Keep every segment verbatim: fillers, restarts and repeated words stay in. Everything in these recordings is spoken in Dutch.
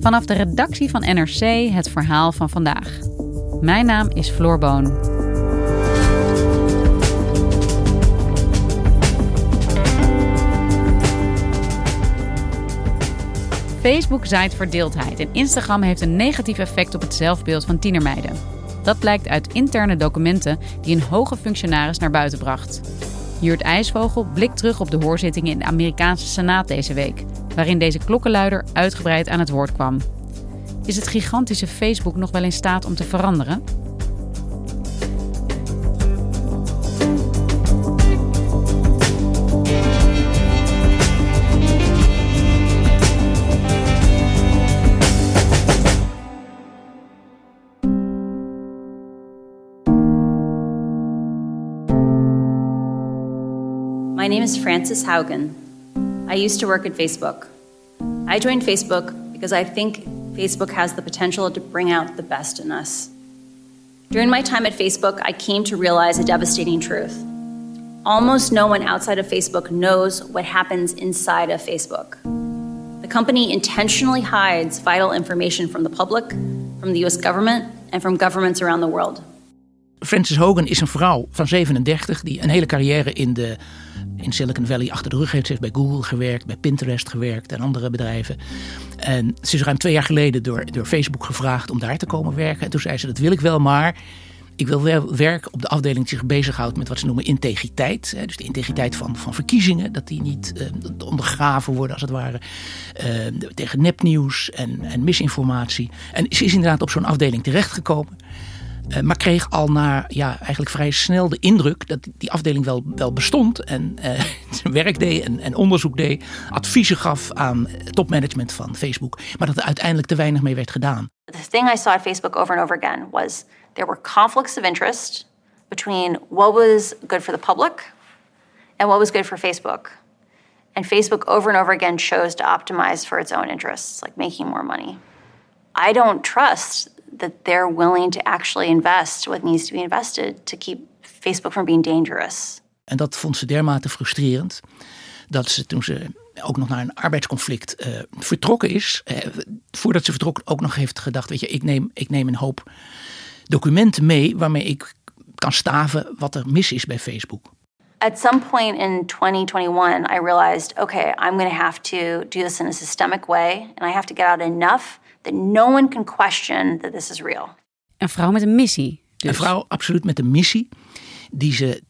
Vanaf de redactie van N R C het verhaal van vandaag. Mijn naam is Floor Boon. Facebook zaait verdeeldheid en Instagram heeft een negatief effect op het zelfbeeld van tienermeiden. Dat blijkt uit interne documenten die een hoge functionaris naar buiten bracht. Juurd Eijsvoogel blikt terug op de hoorzittingen in de Amerikaanse Senaat deze week, waarin deze klokkenluider uitgebreid aan het woord kwam. Is het gigantische Facebook nog wel in staat om te veranderen? My name is Frances Haugen. I used to work at Facebook. I joined Facebook because I think Facebook has the potential to bring out the best in us. During my time at Facebook, I came to realize a devastating truth. Almost no one outside of Facebook knows what happens inside of Facebook. The company intentionally hides vital information from the public, from the U S government, and from governments around the world. Frances Haugen is een vrouw van zevenendertig die een hele carrière in, de, in Silicon Valley achter de rug heeft. Ze heeft bij Google gewerkt, bij Pinterest gewerkt en andere bedrijven. En ze is ruim twee jaar geleden door, door Facebook gevraagd om daar te komen werken. En toen zei ze, dat wil ik wel, maar ik wil wel werken op de afdeling die zich bezighoudt met wat ze noemen integriteit. Dus de integriteit van, van verkiezingen, dat die niet eh, ondergraven worden als het ware. Eh, tegen nepnieuws en, en misinformatie. En ze is inderdaad op zo'n afdeling terechtgekomen. Uh, maar kreeg al na, ja, eigenlijk vrij snel de indruk dat die afdeling wel, wel bestond. En uh, zijn werk deed en, en onderzoek deed. Adviezen gaf aan topmanagement van Facebook. Maar dat er uiteindelijk te weinig mee werd gedaan. The thing I saw at Facebook over and over again was there were conflicts of interest between what was good for the public and what was good for Facebook. And Facebook over and over again chose to optimize for its own interests, like making more money. I don't trust that they're willing to actually invest what needs to be invested to keep Facebook from being dangerous. En dat vond ze dermate frustrerend dat ze, toen ze ook nog naar een arbeidsconflict uh, vertrokken is, uh, voordat ze vertrok ook nog heeft gedacht, weet je, ik neem, ik neem een hoop documenten mee waarmee ik kan staven wat er mis is bij Facebook. At some point in twenty twenty-one, I realized, okay, I'm going to have to do this in a systemic way and I have to get out enough that no one can question that this is real. Een vrouw met een missie. Dus. Een vrouw absoluut met een missie die ze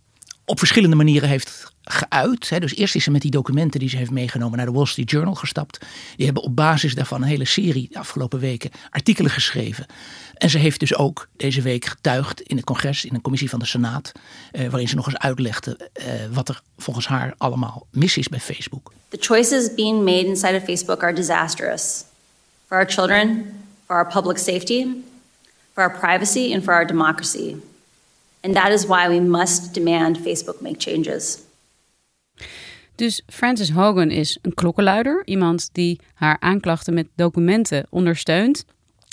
op verschillende manieren heeft geuit. Dus eerst is ze met die documenten die ze heeft meegenomen naar de Wall Street Journal gestapt. Die hebben op basis daarvan een hele serie de afgelopen weken artikelen geschreven. En ze heeft dus ook deze week getuigd in het congres, in een commissie van de Senaat, eh, waarin ze nog eens uitlegde eh, wat er volgens haar allemaal mis is bij Facebook. The choices being made inside of Facebook are disastrous. For our children, for our public safety, for our privacy, and for our democracy. And that is why we must demand Facebook make changes. Dus Frances Haugen is een klokkenluider. Iemand die haar aanklachten met documenten ondersteunt.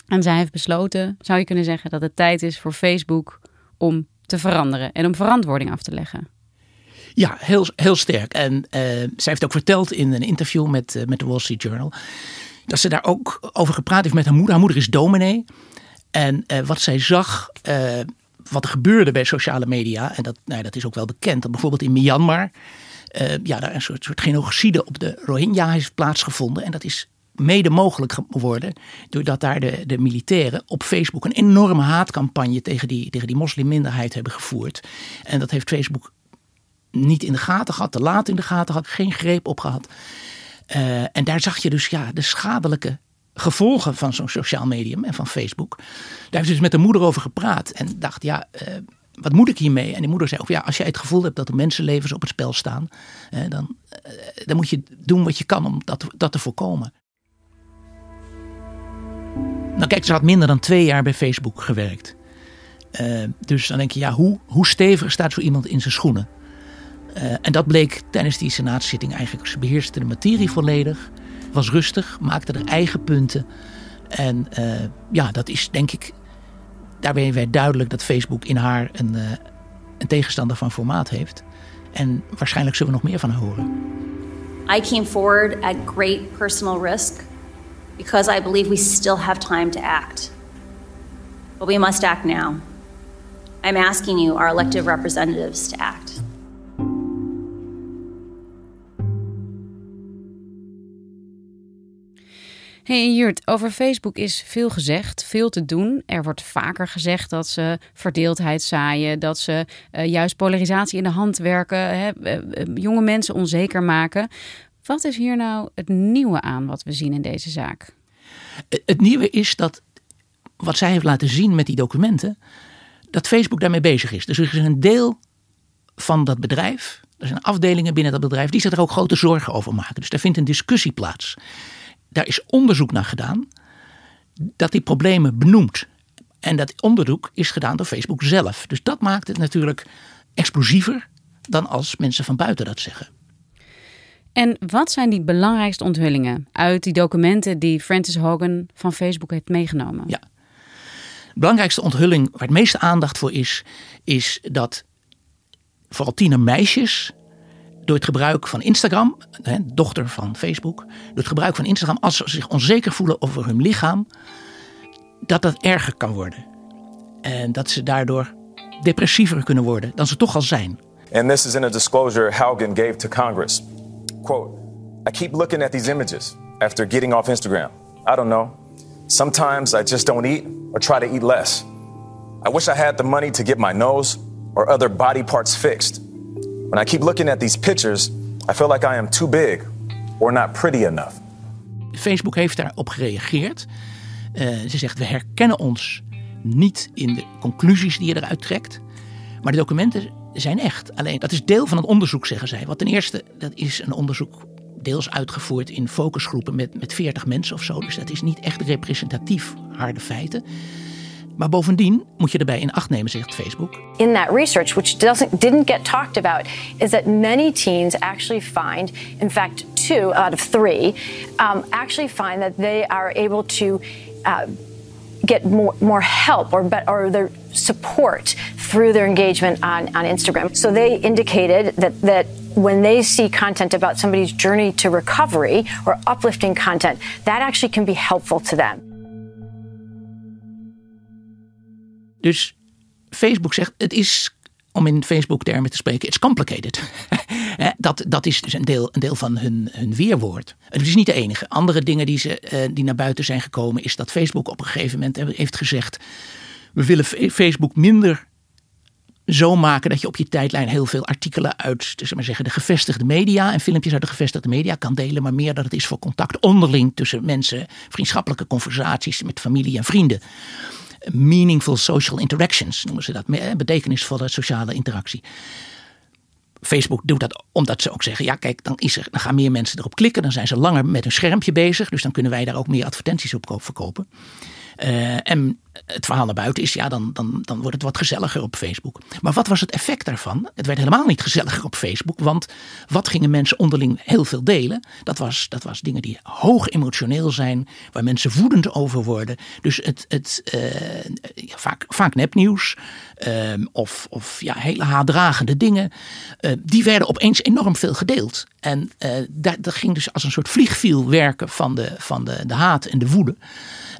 En zij heeft besloten, zou je kunnen zeggen, dat het tijd is voor Facebook om te veranderen en om verantwoording af te leggen. Ja, heel, heel sterk. En uh, zij heeft ook verteld in een interview met, uh, met de Wall Street Journal dat ze daar ook over gepraat heeft met haar moeder. Haar moeder is dominee. En uh, wat zij zag, uh, wat er gebeurde bij sociale media, en dat, nou ja, dat is ook wel bekend, dat bijvoorbeeld in Myanmar uh, ja, daar een soort, soort genocide op de Rohingya heeft plaatsgevonden. En dat is mede mogelijk geworden doordat daar de, de militairen op Facebook een enorme haatcampagne tegen die, tegen die moslimminderheid hebben gevoerd. En dat heeft Facebook niet in de gaten gehad, te laat in de gaten gehad, geen greep op gehad. Uh, en daar zag je dus ja, de schadelijke gevolgen van zo'n sociaal medium en van Facebook. Daar heeft ze dus met de moeder over gepraat en dacht ja, uh, wat moet ik hiermee? En die moeder zei ook, ja, als jij het gevoel hebt dat er mensenlevens op het spel staan, eh, dan, eh, dan moet je doen wat je kan om dat, dat te voorkomen. Nou kijk, ze had minder dan twee jaar bij Facebook gewerkt. Uh, dus dan denk je, ja, hoe, hoe stevig staat zo iemand in zijn schoenen? Uh, en dat bleek tijdens die senaatszitting eigenlijk. Ze beheerste de materie volledig, was rustig, maakte haar eigen punten. En uh, ja, dat is denk ik, daarbij werd duidelijk dat Facebook in haar een, uh, een tegenstander van formaat heeft. En waarschijnlijk zullen we nog meer van haar horen. I came forward at great personal risk because I believe we still have time to act. But we must act now. I'm asking you, our elected representatives, to act. Hey Juurd, over Facebook is veel gezegd, veel te doen. Er wordt vaker gezegd dat ze verdeeldheid zaaien, dat ze uh, juist polarisatie in de hand werken, hè, uh, uh, jonge mensen onzeker maken. Wat is hier nou het nieuwe aan wat we zien in deze zaak? Het nieuwe is dat wat zij heeft laten zien met die documenten, dat Facebook daarmee bezig is. Dus er is een deel van dat bedrijf, er zijn afdelingen binnen dat bedrijf, die zich er ook grote zorgen over maken. Dus daar vindt een discussie plaats. Daar is onderzoek naar gedaan dat die problemen benoemt. En dat onderzoek is gedaan door Facebook zelf. Dus dat maakt het natuurlijk explosiever dan als mensen van buiten dat zeggen. En wat zijn die belangrijkste onthullingen uit die documenten die Frances Haugen van Facebook heeft meegenomen? Ja. De belangrijkste onthulling waar het meeste aandacht voor is, is dat vooral tienermeisjes door het gebruik van Instagram, hè, dochter van Facebook, door het gebruik van Instagram, als ze zich onzeker voelen over hun lichaam, dat dat erger kan worden. En dat ze daardoor depressiever kunnen worden dan ze toch al zijn. And this is in a disclosure Haugen gave to Congress. Quote, I keep looking at these images after getting off Instagram. I don't know. Sometimes I just don't eat or try to eat less. I wish I had the money to get my nose or other body parts fixed. When I keep looking at these pictures, I feel like I am too big or not pretty enough. Facebook heeft daarop gereageerd. Uh, ze zegt, we herkennen ons niet in de conclusies die je eruit trekt. Maar de documenten zijn echt. Alleen, dat is deel van het onderzoek, zeggen zij. Want ten eerste, dat is een onderzoek deels uitgevoerd in focusgroepen met, met veertig mensen of zo. Dus dat is niet echt representatief harde feiten. Maar bovendien moet je erbij in acht nemen, zegt Facebook. In that research, which doesn't didn't get talked about, is that many teens actually find, in fact, two out of three, um, actually find that they are able to uh, get more, more help or or their support through their engagement on, on Instagram. So they indicated that that when they see content about somebody's journey to recovery or uplifting content, that actually can be helpful to them. Dus Facebook zegt, het is, om in Facebook-termen te spreken, it's complicated. dat, dat is dus een deel, een deel van hun, hun weerwoord. Het is niet de enige. Andere dingen die, ze, die naar buiten zijn gekomen, is dat Facebook op een gegeven moment heeft gezegd, we willen Facebook minder zo maken dat je op je tijdlijn heel veel artikelen uit, dus maar zeggen, de gevestigde media en filmpjes uit de gevestigde media kan delen, maar meer dat het is voor contact onderling tussen mensen, vriendschappelijke conversaties met familie en vrienden. Meaningful social interactions noemen ze dat, betekenisvolle sociale interactie. Facebook doet dat omdat ze ook zeggen, ja kijk, dan, is er, dan gaan meer mensen erop klikken, dan zijn ze langer met hun schermpje bezig, dus dan kunnen wij daar ook meer advertenties op verkopen. Uh, en het verhaal naar buiten is, ja, dan, dan, dan wordt het wat gezelliger op Facebook. Maar wat was het effect daarvan? Het werd helemaal niet gezelliger op Facebook, want wat gingen mensen onderling heel veel delen? Dat was, dat was dingen die hoog emotioneel zijn, waar mensen woedend over worden. Dus het, het, uh, ja, vaak, vaak nepnieuws uh, of, of ja, hele haatdragende dingen, uh, die werden opeens enorm veel gedeeld. En uh, dat, dat ging dus als een soort vliegviel werken van de, van de, de haat en de woede.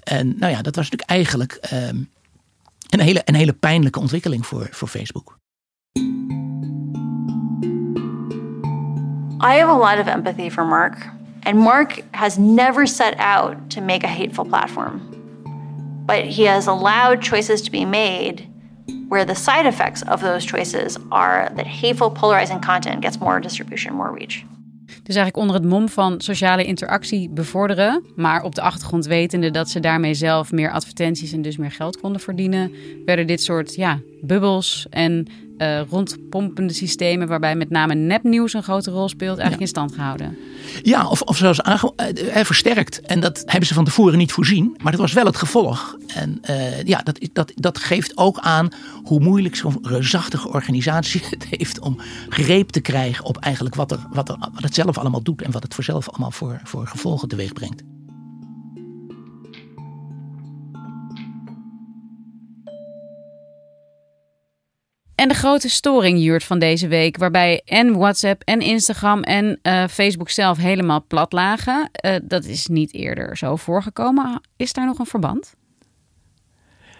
En nou ja, dat was natuurlijk eigenlijk um, een, hele, een hele pijnlijke ontwikkeling voor, voor Facebook. I have a lot of empathy for Mark. And Mark has never set out to make a hateful platform. But he has allowed choices to be made where the side effects of those choices are that hateful, polarizing content gets more distribution, more reach. Dus eigenlijk onder het mom van sociale interactie bevorderen, maar op de achtergrond wetende dat ze daarmee zelf meer advertenties en dus meer geld konden verdienen, werden dit soort ja, bubbels en uh, rondpompende systemen, waarbij met name nepnieuws een grote rol speelt, eigenlijk ja. in stand gehouden. Ja, of, of zelfs aange- uh, versterkt. En dat hebben ze van tevoren niet voorzien, maar dat was wel het gevolg. En uh, ja, dat, dat, dat geeft ook aan hoe moeilijk zo'n reusachtige organisatie het heeft om greep te krijgen op eigenlijk wat, er, wat, er, wat het zelf allemaal doet en wat het voor zelf allemaal voor, voor gevolgen teweeg brengt. En de grote storing, Juurd, van deze week, waarbij en WhatsApp en Instagram en uh, Facebook zelf helemaal plat lagen. Uh, dat is niet eerder zo voorgekomen. Is daar nog een verband?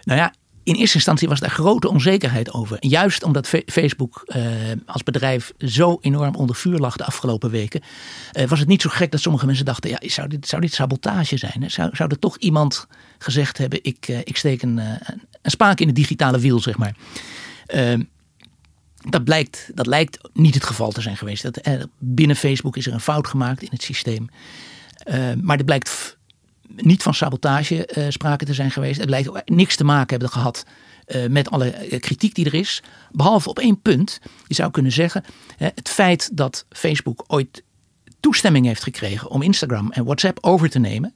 Nou ja, in eerste instantie was daar grote onzekerheid over. En juist omdat Facebook eh, als bedrijf zo enorm onder vuur lag de afgelopen weken, Eh, was het niet zo gek dat sommige mensen dachten, ja, zou dit, zou dit sabotage zijn? Hè? Zou, zou er toch iemand gezegd hebben, ik, eh, ik steek een, een, een spaak in het digitale wiel, zeg maar. Uh, dat, blijkt, dat lijkt niet het geval te zijn geweest. Dat, eh, binnen Facebook is er een fout gemaakt in het systeem. Uh, maar dat blijkt F- niet van sabotage uh, sprake te zijn geweest. Het blijkt ook niks te maken hebben gehad uh, met alle uh, kritiek die er is. Behalve op één punt. Je zou kunnen zeggen, uh, het feit dat Facebook ooit toestemming heeft gekregen om Instagram en WhatsApp over te nemen.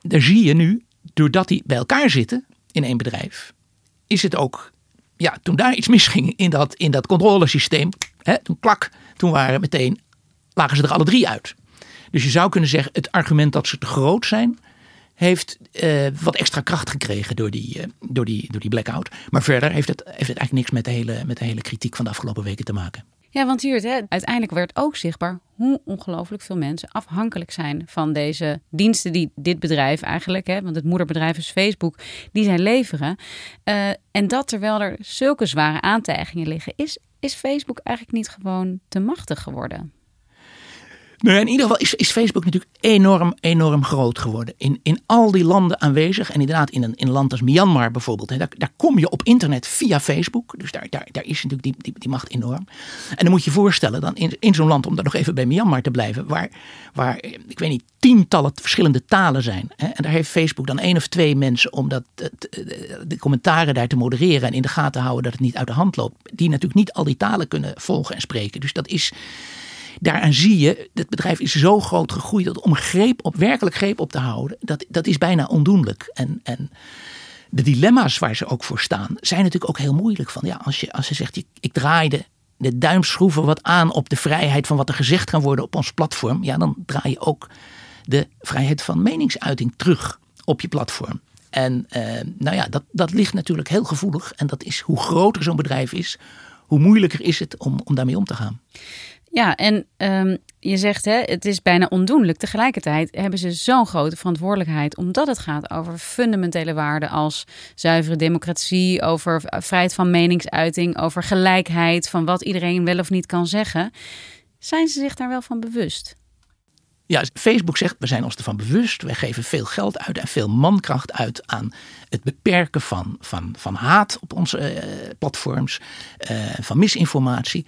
Daar zie je nu, doordat die bij elkaar zitten in één bedrijf, is het ook, ja, toen daar iets misging in dat, in dat controlesysteem, hè, toen klak, toen waren meteen, lagen ze er alle drie uit. Dus je zou kunnen zeggen, het argument dat ze te groot zijn, heeft eh, wat extra kracht gekregen door die, eh, door die, door die blackout. Maar verder heeft het, heeft het eigenlijk niks met de, hele, met de hele kritiek van de afgelopen weken te maken. Ja, want Juurd, hè, uiteindelijk werd ook zichtbaar hoe ongelooflijk veel mensen afhankelijk zijn van deze diensten die dit bedrijf eigenlijk, hè, want het moederbedrijf is Facebook, die zij leveren. Uh, en dat terwijl er zulke zware aantijgingen liggen, is, is Facebook eigenlijk niet gewoon te machtig geworden? Nou, in ieder geval is, is Facebook natuurlijk enorm, enorm groot geworden. In, in al die landen aanwezig. En inderdaad in een, in een land als Myanmar bijvoorbeeld. Hè, daar, daar kom je op internet via Facebook. Dus daar, daar, daar is natuurlijk die, die, die macht enorm. En dan moet je je voorstellen, dan in, in zo'n land, om daar nog even bij Myanmar te blijven, waar, waar ik weet niet, tientallen verschillende talen zijn. Hè, en daar heeft Facebook dan één of twee mensen om dat, de, de commentaren daar te modereren en in de gaten houden dat het niet uit de hand loopt. Die natuurlijk niet al die talen kunnen volgen en spreken. Dus dat is, daaraan zie je, het bedrijf is zo groot gegroeid dat om greep op, werkelijk greep op te houden, dat, dat is bijna ondoenlijk. En, en de dilemma's waar ze ook voor staan, zijn natuurlijk ook heel moeilijk. Van, ja, als, je, als ze zegt, ik draaide de duimschroeven wat aan op de vrijheid van wat er gezegd kan worden op ons platform, ja, dan draai je ook de vrijheid van meningsuiting terug op je platform. En eh, nou ja, dat, dat ligt natuurlijk heel gevoelig. En dat is, hoe groter zo'n bedrijf is, hoe moeilijker is het om, om daarmee om te gaan. Ja, en um, je zegt, hè, het is bijna ondoenlijk. Tegelijkertijd hebben ze zo'n grote verantwoordelijkheid, omdat het gaat over fundamentele waarden als zuivere democratie, over vrijheid van meningsuiting, over gelijkheid van wat iedereen wel of niet kan zeggen. Zijn ze zich daar wel van bewust? Ja, Facebook zegt, we zijn ons ervan bewust. Wij geven veel geld uit en veel mankracht uit aan het beperken van, van, van haat op onze uh, platforms. Uh, van misinformatie.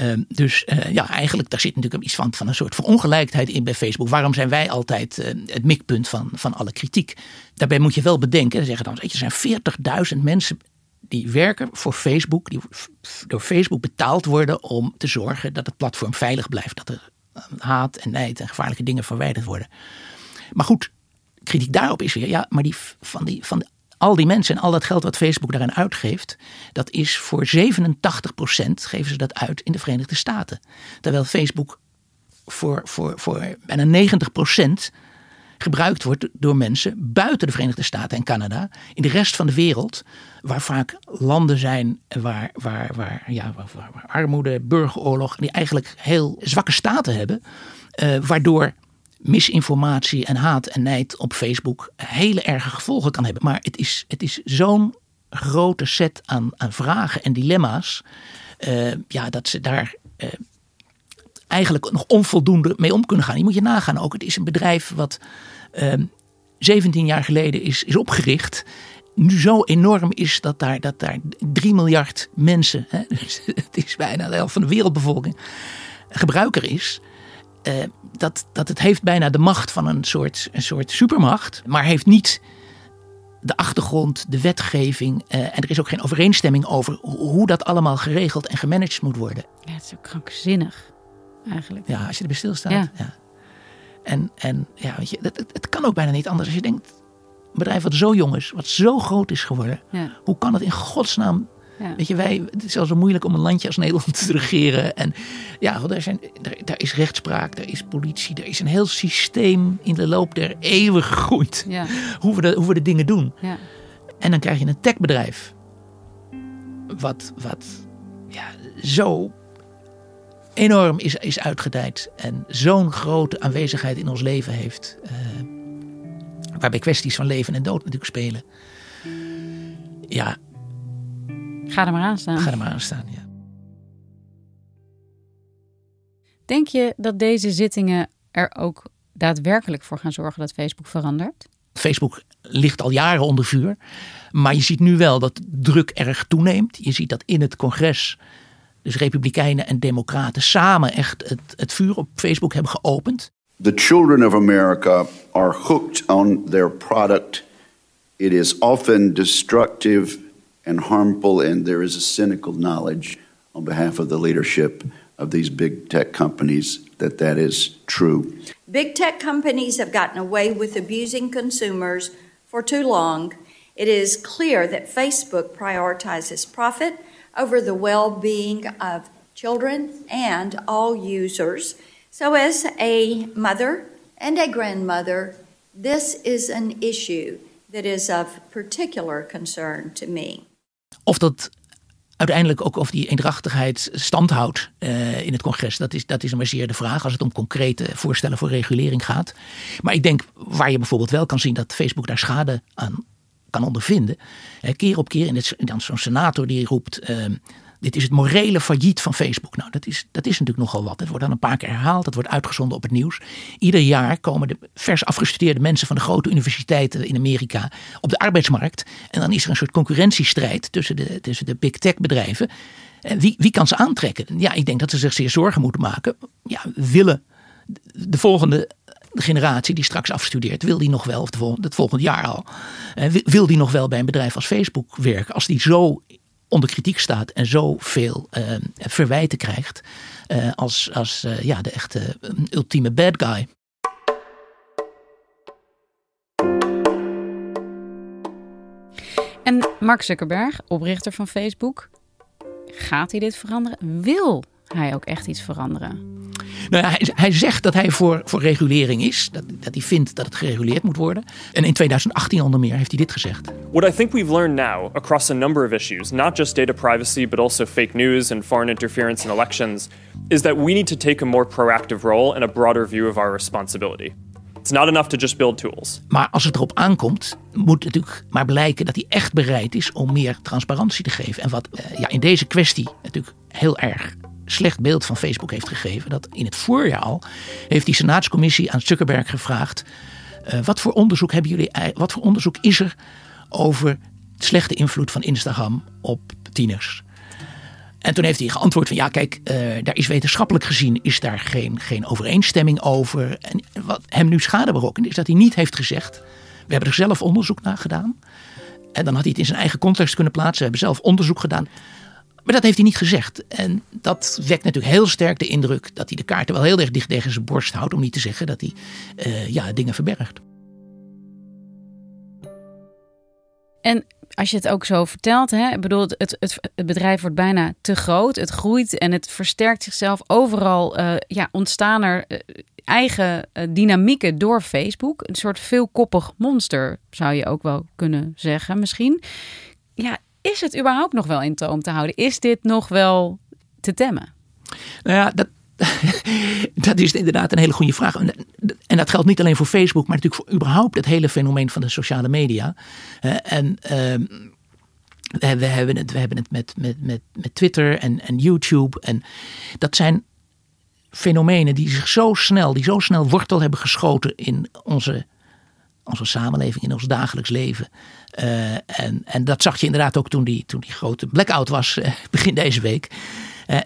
Uh, dus uh, ja, eigenlijk daar zit natuurlijk iets van, van een soort verongelijkheid in bij Facebook. Waarom zijn wij altijd uh, het mikpunt van, van alle kritiek? Daarbij moet je wel bedenken, zeggen dan, weet je, er zijn veertigduizend mensen die werken voor Facebook. Die door Facebook betaald worden om te zorgen dat het platform veilig blijft. Dat er haat en nijd en gevaarlijke dingen verwijderd worden. Maar goed, kritiek daarop is weer, ja, maar die, van, die, van al die mensen en al dat geld wat Facebook daarin uitgeeft, dat is voor zevenentachtig procent geven ze dat uit in de Verenigde Staten. Terwijl Facebook voor, voor, voor bijna negentig procent gebruikt wordt door mensen buiten de Verenigde Staten en Canada, in de rest van de wereld, waar vaak landen zijn waar, waar, waar, ja, waar, waar, waar armoede, burgeroorlog, die eigenlijk heel zwakke staten hebben, eh, waardoor misinformatie en haat en nijd op Facebook hele erge gevolgen kan hebben. Maar het is, het is zo'n grote set aan, aan vragen en dilemma's, eh, ja, dat ze daar Eh, eigenlijk nog onvoldoende mee om kunnen gaan. Je moet je nagaan ook. Het is een bedrijf wat eh, zeventien jaar geleden is, is opgericht. Nu zo enorm is dat daar, dat daar drie miljard mensen, hè, dus het is bijna de helft van de wereldbevolking, gebruiker is. uh, dat, dat het heeft bijna de macht van een soort, een soort supermacht, maar heeft niet de achtergrond, de wetgeving. Uh, en er is ook geen overeenstemming over hoe, hoe dat allemaal geregeld en gemanaged moet worden. Ja, het is ook krankzinnig eigenlijk. Ja, als je erbij stilstaat. Ja. Ja. En, en ja, weet je, het, het kan ook bijna niet anders. Als je denkt, een bedrijf wat zo jong is, wat zo groot is geworden, ja. Hoe kan het in godsnaam? Ja. Weet je, wij, het is al zo moeilijk om een landje als Nederland te regeren. En ja, er zijn, er, daar is rechtspraak, er is politie, er is een heel systeem in de loop der eeuwen gegroeid. Ja. Hoe, we de, hoe we de dingen doen. Ja. En dan krijg je een techbedrijf. Wat, wat ja, zo enorm is, is uitgedijd. En zo'n grote aanwezigheid in ons leven heeft. Uh, waarbij kwesties van leven en dood natuurlijk spelen. Ja. Ga er maar aan staan. Ga er maar aan staan, ja. Denk je dat deze zittingen er ook daadwerkelijk voor gaan zorgen dat Facebook verandert? Facebook ligt al jaren onder vuur. Maar je ziet nu wel dat druk erg toeneemt. Je ziet dat in het congres, dus Republikeinen en Democraten samen echt het, het vuur op Facebook hebben geopend. The children of America are hooked on their product. It is often destructive and harmful, and there is a cynical knowledge on behalf of the leadership of these big tech companies that that is true. Big tech companies have gotten away with abusing consumers for too long. It is clear that Facebook prioritizes profit over the well-being of children and all users. So as a mother and a grandmother, this is an issue that is of particular concern to me. Of dat uiteindelijk ook of die eendrachtigheid standhoudt uh, in het congres. Dat is, dat is maar zeer de vraag als het om concrete voorstellen voor regulering gaat. Maar ik denk waar je bijvoorbeeld wel kan zien dat Facebook daar schade aan kan ondervinden. Uh, keer op keer in het, dan zo'n senator die roept, Uh, dit is het morele failliet van Facebook. Nou, dat is, dat is natuurlijk nogal wat. Het wordt dan een paar keer herhaald. Dat wordt uitgezonden op het nieuws. Ieder jaar komen de vers afgestudeerde mensen van de grote universiteiten in Amerika op de arbeidsmarkt. En dan is er een soort concurrentiestrijd tussen de, tussen de big tech bedrijven. Wie, wie kan ze aantrekken? Ja, ik denk dat ze zich zeer zorgen moeten maken. Ja, willen de volgende generatie die straks afstudeert, wil die nog wel, of de volgende, het volgend jaar al, wil die nog wel bij een bedrijf als Facebook werken? Als die zo onder kritiek staat en zoveel uh, verwijten krijgt uh, als, als uh, ja, de echte uh, ultieme bad guy. En Mark Zuckerberg, oprichter van Facebook, gaat hij dit veranderen? Wil hij ook echt iets veranderen? Nou, hij, hij zegt dat hij voor, voor regulering is. Dat, dat hij vindt dat het gereguleerd moet worden. En in twintig achttien onder meer heeft hij dit gezegd. What I think we've learned now across a number of issues, not just data privacy, but also fake news and foreign interference in elections, is that we need to take a more proactive role and a broader view of our responsibility. It's not enough to just build tools. Maar als het erop aankomt, moet natuurlijk maar blijken dat hij echt bereid is om meer transparantie te geven. En wat uh, ja, in deze kwestie natuurlijk heel erg slecht beeld van Facebook heeft gegeven, dat in het voorjaar al heeft die senaatscommissie aan Zuckerberg gevraagd, Uh, wat voor onderzoek hebben jullie, wat voor onderzoek is er over slechte invloed van Instagram op tieners? En toen heeft hij geantwoord van ja, kijk, uh, daar is wetenschappelijk gezien is daar geen, geen overeenstemming over. En wat hem nu schade berokkende is dat hij niet heeft gezegd, we hebben er zelf onderzoek naar gedaan. En dan had hij het in zijn eigen context kunnen plaatsen, we hebben zelf onderzoek gedaan. Maar dat heeft hij niet gezegd. En dat wekt natuurlijk heel sterk de indruk dat hij de kaarten wel heel erg dicht tegen zijn borst houdt, om niet te zeggen dat hij uh, ja, dingen verbergt. En als je het ook zo vertelt, hè, bedoel, het, het, het bedrijf wordt bijna te groot. Het groeit en het versterkt zichzelf. Overal uh, ja, ontstaan er uh, eigen uh, dynamieken door Facebook. Een soort veelkoppig monster, zou je ook wel kunnen zeggen misschien. Ja. Is het überhaupt nog wel in toom te houden? Is dit nog wel te temmen? Nou ja, dat, dat is inderdaad een hele goede vraag. En dat geldt niet alleen voor Facebook, maar natuurlijk voor überhaupt het hele fenomeen van de sociale media. En um, we hebben het, we hebben het met, met, met, met Twitter en, en YouTube. En dat zijn fenomenen die zich zo snel, die zo snel wortel hebben geschoten in onze onze samenleving, in ons dagelijks leven. Uh, en, en dat zag je inderdaad ook toen die, toen die grote blackout was, uh, begin deze week. Uh,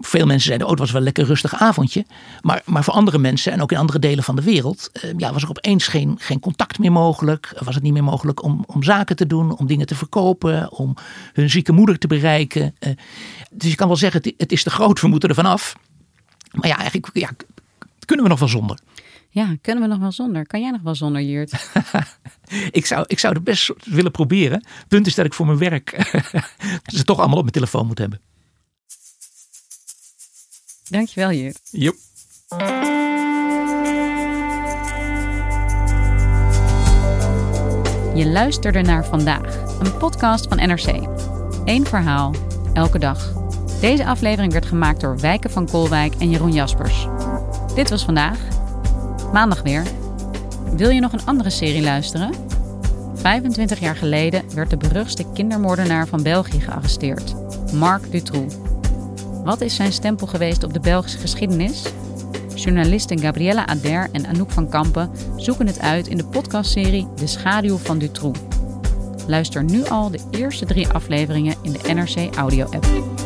veel mensen zeiden, oh, het was wel een lekker rustig avondje. Maar, maar voor andere mensen en ook in andere delen van de wereld... Uh, ja, was er opeens geen, geen contact meer mogelijk. Was het niet meer mogelijk om, om zaken te doen, om dingen te verkopen... om hun zieke moeder te bereiken. Uh, dus je kan wel zeggen, het, het is te groot, we moeten er vanaf. Maar ja, eigenlijk ja, kunnen we nog wel zonder. Ja, kunnen we nog wel zonder. Kan jij nog wel zonder, Juurd? ik, zou, ik zou het best willen proberen. Punt is dat ik voor mijn werk ze toch allemaal op mijn telefoon moet hebben. Dankjewel, Juurd. Yep. Je luisterde naar Vandaag, een podcast van N R C. Eén verhaal, elke dag. Deze aflevering werd gemaakt door Weike van Koolwijk en Jeroen Jaspers. Dit was Vandaag. Maandag weer. Wil je nog een andere serie luisteren? vijfentwintig jaar geleden werd de beruchtste kindermoordenaar van België gearresteerd. Marc Dutroux. Wat is zijn stempel geweest op de Belgische geschiedenis? Journalisten Gabriella Ader en Anouk van Kampen zoeken het uit in de podcastserie De Schaduw van Dutroux. Luister nu al de eerste drie afleveringen in de N R C Audio App.